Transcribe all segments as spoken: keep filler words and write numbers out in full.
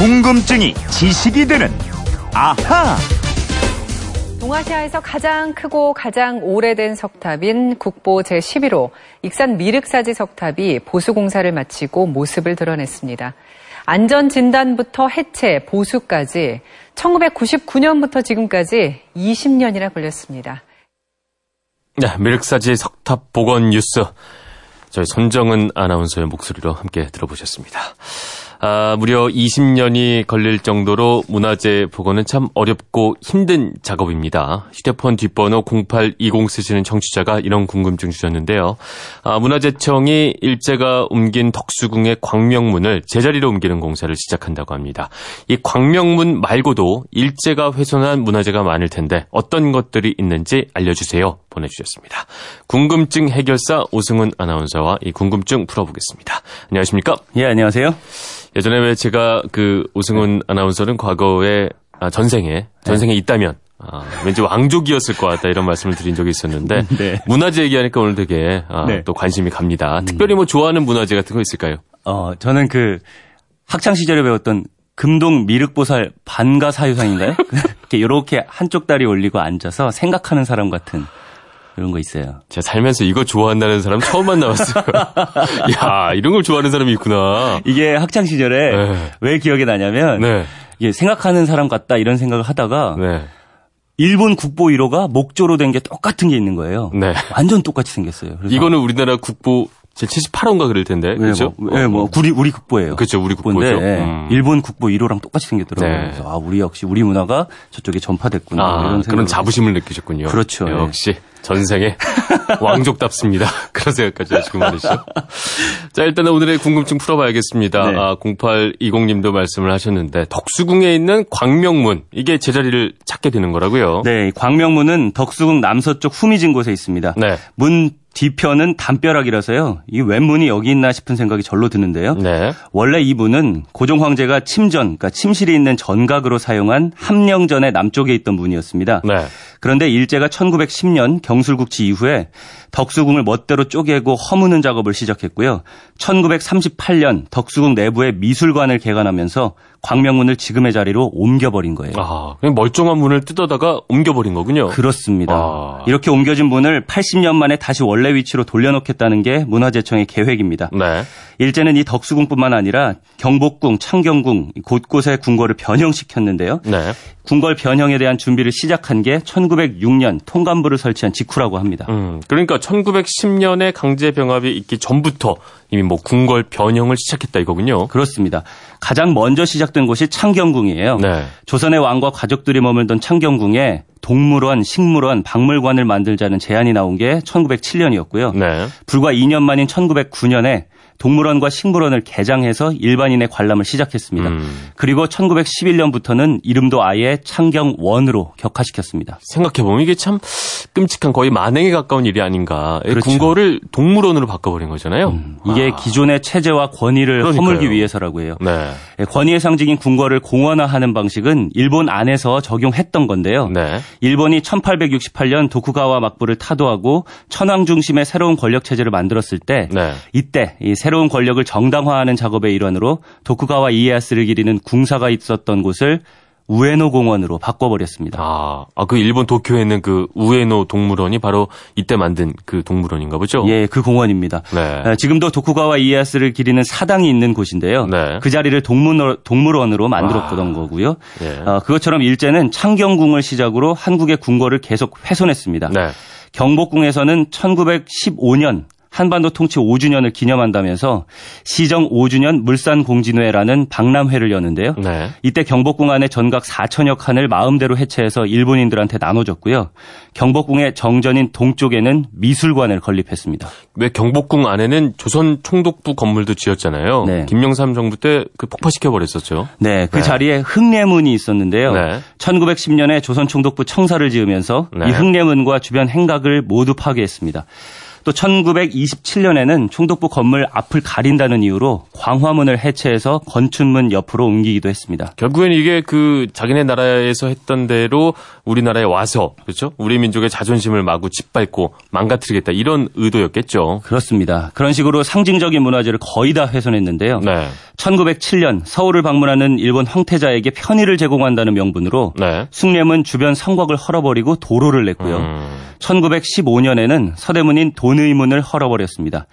궁금증이 지식이 되는 아하! 동아시아에서 가장 크고 가장 오래된 석탑인 국보 제십일 호 익산 미륵사지 석탑이 보수공사를 마치고 모습을 드러냈습니다. 안전진단부터 해체, 보수까지 천구백구십구 년부터 지금까지 이십 년이나 걸렸습니다. 네, 미륵사지 석탑 복원 뉴스. 저희 손정은 아나운서의 목소리로 함께 들어보셨습니다. 아, 무려 이십 년이 걸릴 정도로 문화재 복원은 참 어렵고 힘든 작업입니다. 휴대폰 뒷번호 공팔이공 쓰시는 청취자가 이런 궁금증 주셨는데요. 아, 문화재청이 일제가 옮긴 덕수궁의 광명문을 제자리로 옮기는 공사를 시작한다고 합니다. 이 광명문 말고도 일제가 훼손한 문화재가 많을 텐데 어떤 것들이 있는지 알려주세요. 보내주셨습니다. 궁금증 해결사 오승훈 아나운서와 이 궁금증 풀어보겠습니다. 안녕하십니까? 예, 안녕하세요. 예전에 왜 제가 그 오승훈 아나운서는 과거에 아, 전생에 전생에 있다면 아, 왠지 왕족이었을 것 같다 이런 말씀을 드린 적이 있었는데 네. 문화재 얘기하니까 오늘 되게 아, 네. 또 관심이 갑니다. 음. 특별히 뭐 좋아하는 문화재 같은 거 있을까요? 어, 저는 그 학창 시절에 배웠던 금동 미륵보살 반가 사유상인가요? 이렇게 이렇게 한쪽 다리 올리고 앉아서 생각하는 사람 같은. 이런 거 있어요. 제가 살면서 이거 좋아한다는 사람 처음 만나봤어요. 야, 이런 걸 좋아하는 사람이 있구나. 이게 학창 시절에 네. 왜 기억이 나냐면 네. 이게 생각하는 사람 같다 이런 생각을 하다가 네. 일본 국보 일 호가 목조로 된 게 똑같은 게 있는 거예요. 네. 완전 똑같이 생겼어요. 그래서 이거는 우리나라 국보 제 칠십팔 호인가 그럴 텐데. 그렇죠? 네, 뭐, 네, 뭐 우리 우리 국보예요. 그렇죠. 우리 국보죠. 음. 일본 국보 일 호랑 똑같이 생겼더라고요. 네. 그래서 아, 우리 역시 우리 문화가 저쪽에 전파됐구나. 아, 이런 그런 자부심을 느끼셨군요. 그렇죠. 네. 역시 전생에 왕족답습니다. 그런 생각까지 하시고 말이죠. 자, 일단은 오늘의 궁금증 풀어봐야겠습니다. 네. 아, 공팔이공 님도 말씀을 하셨는데 덕수궁에 있는 광명문 이게 제자리를 찾게 되는 거라고요. 네, 광명문은 덕수궁 남서쪽 후미진 곳에 있습니다. 네. 문 뒤편은 담벼락이라서요. 이게 웬 문이 여기 있나 싶은 생각이 절로 드는데요. 네. 원래 이 문은 고종 황제가 침전, 그러니까 침실이 있는 전각으로 사용한 함령전의 남쪽에 있던 문이었습니다. 네. 그런데 일제가 천구백십 년 경술국치 이후에 덕수궁을 멋대로 쪼개고 허무는 작업을 시작했고요. 천구백삼십팔 년 덕수궁 내부에 미술관을 개관하면서 광명문을 지금의 자리로 옮겨버린 거예요. 아, 그냥 멀쩡한 문을 뜯어다가 옮겨버린 거군요. 그렇습니다. 아. 이렇게 옮겨진 문을 팔십 년 만에 다시 원래 위치로 돌려놓겠다는 게 문화재청의 계획입니다. 네. 일제는 이 덕수궁뿐만 아니라 경복궁, 창경궁 곳곳의 궁궐을 변형시켰는데요. 네. 궁궐 변형에 대한 준비를 시작한 게 천구백육 년 통감부를 설치한 직후라고 합니다. 음, 그러니까 천구백십 년에 강제 병합이 있기 전부터 이미 뭐 궁궐 변형을 시작했다 이거군요. 그렇습니다. 가장 먼저 시작된 곳이 창경궁이에요. 네. 조선의 왕과 가족들이 머물던 창경궁에 동물원, 식물원, 박물관을 만들자는 제안이 나온 게 천구백칠 년이었고요. 네. 불과 이 년 만인 천구백구 년에 동물원과 식물원을 개장해서 일반인의 관람을 시작했습니다. 음. 그리고 천구백십일 년부터는 이름도 아예 창경원으로 격화시켰습니다. 생각해보면 이게 참 끔찍한 거의 만행에 가까운 일이 아닌가. 그렇죠. 궁궐을 동물원으로 바꿔버린 거잖아요. 음. 이게 아. 기존의 체제와 권위를 그러니까요. 허물기 위해서라고 해요. 네. 권위의 상징인 궁궐을 공원화하는 방식은 일본 안에서 적용했던 건데요. 네. 일본이 천팔백육십팔 년 도쿠가와 막부를 타도하고 천황 중심의 새로운 권력 체제를 만들었을 때 네. 이때 이 새 새로운 권력을 정당화하는 작업의 일환으로 도쿠가와 이에야스를 기리는 궁사가 있었던 곳을 우에노 공원으로 바꿔버렸습니다. 아, 아, 그 일본 도쿄에 있는 그 우에노 동물원이 바로 이때 만든 그 동물원인가 보죠? 예, 그 공원입니다. 네. 아, 지금도 도쿠가와 이에야스를 기리는 사당이 있는 곳인데요. 네. 그 자리를 동물, 동물원으로 만들었던 아, 거고요. 예. 아, 그것처럼 일제는 창경궁을 시작으로 한국의 궁궐을 계속 훼손했습니다. 네. 경복궁에서는 천구백십오 년 한반도 통치 오 주년을 기념한다면서 시정 오 주년 물산공진회라는 박람회를 여는데요. 네. 이때 경복궁 안에 전각 사천여 칸을 마음대로 해체해서 일본인들한테 나눠줬고요. 경복궁의 정전인 동쪽에는 미술관을 건립했습니다. 왜 경복궁 안에는 조선총독부 건물도 지었잖아요. 네. 김영삼 정부 때 그 폭파시켜버렸었죠. 네, 그 네. 자리에 숭례문이 있었는데요. 네. 천구백십 년에 조선총독부 청사를 지으면서 네. 이 숭례문과 주변 행각을 모두 파괴했습니다. 또 천구백이십칠 년에는 총독부 건물 앞을 가린다는 이유로 광화문을 해체해서 건춘문 옆으로 옮기기도 했습니다. 결국엔 이게 그 자기네 나라에서 했던 대로 우리나라에 와서 그렇죠? 우리 민족의 자존심을 마구 짓밟고 망가뜨리겠다 이런 의도였겠죠. 그렇습니다. 그런 식으로 상징적인 문화재를 거의 다 훼손했는데요. 네. 천구백칠 년 서울을 방문하는 일본 황태자에게 편의를 제공한다는 명분으로 네. 숭례문 주변 성곽을 헐어버리고 도로를 냈고요. 음. 천구백십오 년에는 서대문인 돈의문을 헐어버렸습니다.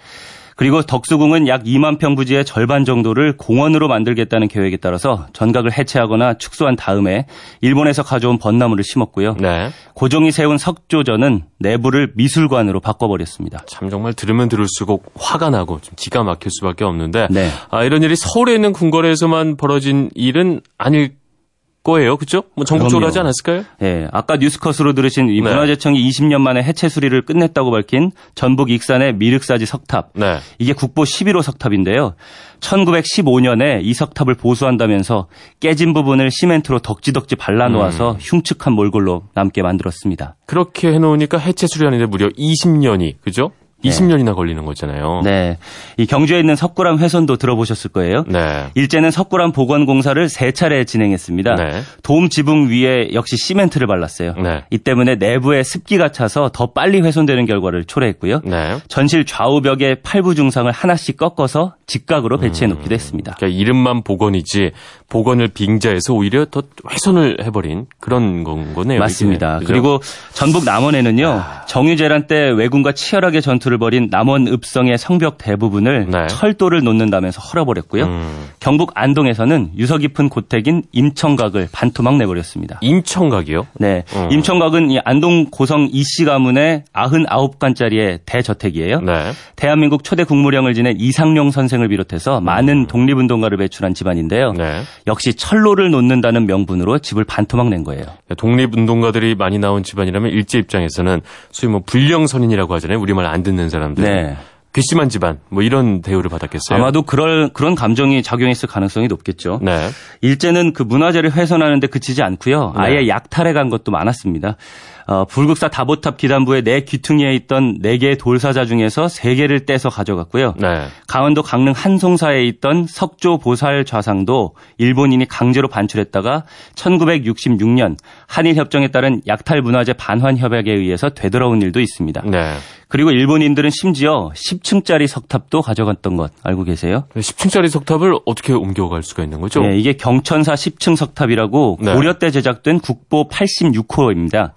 그리고 덕수궁은 약 이만 평 부지의 절반 정도를 공원으로 만들겠다는 계획에 따라서 전각을 해체하거나 축소한 다음에 일본에서 가져온 벚나무를 심었고요. 네. 고종이 세운 석조전은 내부를 미술관으로 바꿔버렸습니다. 참 정말 들으면 들을수록 화가 나고 좀 기가 막힐 수밖에 없는데 네. 아, 이런 일이 서울에 있는 궁궐에서만 벌어진 일은 아닐 거예요, 그렇죠? 뭐 전국적으로 하지 않았을까요? 네, 아까 뉴스컷으로 들으신 이 문화재청이 네. 이십 년 만에 해체 수리를 끝냈다고 밝힌 전북 익산의 미륵사지 석탑. 네. 이게 국보 십일 호 석탑인데요. 천구백십오 년에 이 석탑을 보수한다면서 깨진 부분을 시멘트로 덕지덕지 발라놓아서 음. 흉측한 몰골로 남게 만들었습니다. 그렇게 해놓으니까 해체 수리하는데 무려 이십 년이, 그죠? 이십 년이나 네. 걸리는 거잖아요. 네, 이 경주에 있는 석굴암 훼손도 들어보셨을 거예요. 네. 일제는 석굴암 복원 공사를 세 차례 진행했습니다. 네. 도움 지붕 위에 역시 시멘트를 발랐어요. 네. 이 때문에 내부에 습기가 차서 더 빨리 훼손되는 결과를 초래했고요. 네. 전실 좌우벽에 팔부 중상을 하나씩 꺾어서 직각으로 배치해 놓기도 했습니다. 음, 그러니까 이름만 복원이지 복원을 빙자해서 오히려 더 훼손을 해버린 그런 건 거네요. 맞습니다. 그렇죠? 그리고 전북 남원에는요. 아... 정유재란 때 왜군과 치열하게 전투 를 벌인 남원 읍성의 성벽 대부분을 네. 철도를 놓는다면서 헐어버렸고요. 음. 경북 안동에서는 유서 깊은 고택인 임청각을 반토막 내버렸습니다. 임청각이요? 네. 음. 임청각은 이 안동 고성 이씨 가문의 구십구 칸짜리의 대저택이에요. 네. 대한민국 초대 국무령을 지낸 이상룡 선생을 비롯해서 많은 음. 독립운동가를 배출한 집안인데요. 네. 역시 철로를 놓는다는 명분으로 집을 반토막 낸 거예요. 독립운동가들이 많이 나온 집안이라면 일제 입장에서는 소위 뭐 불령선인이라고 하잖아요. 우리말 안 듣는 사람들. 네. 괘씸한 집안 뭐 이런 대우를 받았겠어요. 아마도 그럴 그런 감정이 작용했을 가능성이 높겠죠. 네. 일제는 그 문화재를 훼손하는 데 그치지 않고요. 아예 네. 약탈해 간 것도 많았습니다. 어, 불국사 다보탑 기단부의 네 귀퉁이에 있던 네 개의 돌사자 중에서 세 개를 떼서 가져갔고요. 네. 강원도 강릉 한송사에 있던 석조 보살 좌상도 일본인이 강제로 반출했다가 천구백육십육 년 한일 협정에 따른 약탈 문화재 반환 협약에 의해서 되돌아온 일도 있습니다. 네. 그리고 일본인들은 심지어 십 층짜리 석탑도 가져갔던 것 알고 계세요? 십 층짜리 석탑을 어떻게 옮겨갈 수가 있는 거죠? 네, 이게 경천사 십 층 석탑이라고 네. 고려 때 제작된 국보 팔십육 호입니다.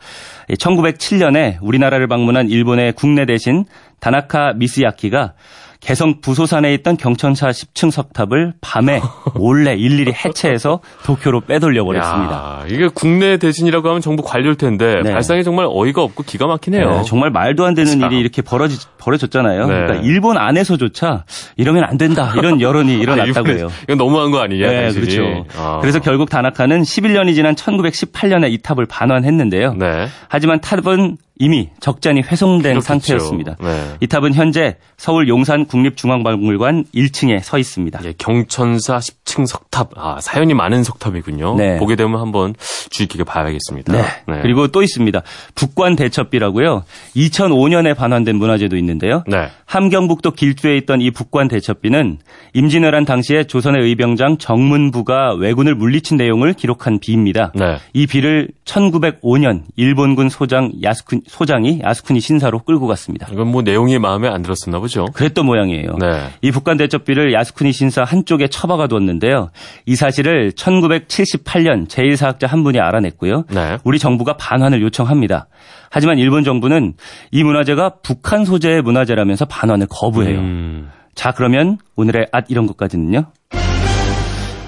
천구백칠 년에 우리나라를 방문한 일본의 국내 대신 다나카 미스야키가 개성 부소산에 있던 경천사 십 층 석탑을 밤에 몰래 일일이 해체해서 도쿄로 빼돌려버렸습니다. 야, 이게 국내 대신이라고 하면 정부 관료일 텐데 네. 발상이 정말 어이가 없고 기가 막히네요. 네, 정말 말도 안 되는 자. 일이 이렇게 벌어지, 벌어졌잖아요. 네. 그러니까 일본 안에서조차 이러면 안 된다 이런 여론이 일어났다고 해요. 이건 너무한 거 아니냐. 네, 그렇죠. 아. 그래서 결국 다나카는 십일 년이 지난 천구백십팔 년에 이 탑을 반환했는데요. 네. 하지만 탑은 이미 적잖이 훼손된 그렇겠죠. 상태였습니다. 네. 이 탑은 현재 서울 용산국립중앙박물관 일 층에 서 있습니다. 예, 경천사 십 층 석탑. 아, 사연이 많은 석탑이군요. 네. 보게 되면 한번 주의 깊게 봐야겠습니다. 네. 네. 그리고 또 있습니다. 북관대첩비라고요. 이천오 년에 반환된 문화재도 있는데요. 네. 함경북도 길주에 있던 이 북관대첩비는 임진왜란 당시에 조선의 의병장 정문부가 왜군을 물리친 내용을 기록한 비입니다. 네. 이 비를 천구백오 년 일본군 소장 야스쿠니 소장이 야스쿠니 신사로 끌고 갔습니다. 이건 뭐 내용이 마음에 안 들었었나 보죠. 그랬던 모양이에요. 네. 이 북한 대첩비를 야스쿠니 신사 한쪽에 처박아 두었는데요. 이 사실을 천구백칠십팔 년 제일 사학자 한 분이 알아냈고요. 네. 우리 정부가 반환을 요청합니다. 하지만 일본 정부는 이 문화재가 북한 소재의 문화재라면서 반환을 거부해요. 음. 자, 그러면 오늘의 앗 이런 것까지는요.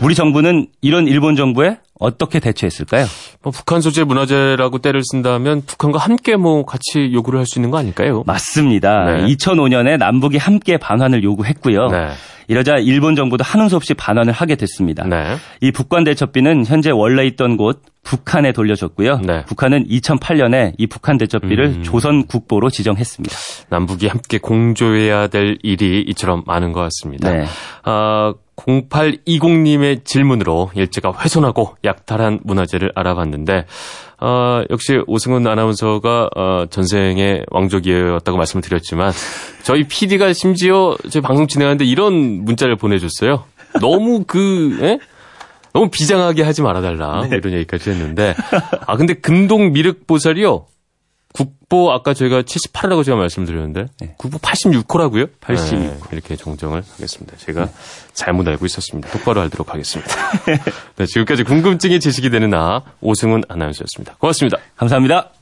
우리 정부는 이런 일본 정부에 어떻게 대처했을까요? 뭐 북한 소재 문화재라고 떼를 쓴다면 북한과 함께 뭐 같이 요구를 할 수 있는 거 아닐까요? 맞습니다. 네. 이천오 년에 남북이 함께 반환을 요구했고요. 네. 이러자 일본 정부도 하는 수 없이 반환을 하게 됐습니다. 네. 이 북관 대첩비는 현재 원래 있던 곳 북한에 돌려줬고요. 네. 북한은 이천팔 년에 이 북한 대첩비를 음. 조선 국보로 지정했습니다. 남북이 함께 공조해야 될 일이 이처럼 많은 것 같습니다. 네. 어, 공팔이공님의 질문으로 일제가 훼손하고 약탈한 문화재를 알아봤는데 어, 역시 오승훈 아나운서가 어, 전생의 왕족이었다고 말씀을 드렸지만 저희 피디가 심지어 저희 방송 진행하는데 이런 문자를 보내줬어요. 너무 그... 에? 너무 비장하게 하지 말아달라. 네. 이런 얘기까지 했는데. 아, 근데 금동 미륵보살이요. 국보 아까 저희가 칠십팔이라고 제가 말씀드렸는데. 네. 국보 팔십육호라고요? 팔십육 호. 네, 이렇게 정정을 하겠습니다. 제가 네. 잘못 알고 있었습니다. 똑바로 알도록 하겠습니다. 네, 지금까지 궁금증이 지식이 되는 아, 오승훈 아나운서였습니다. 고맙습니다. 감사합니다.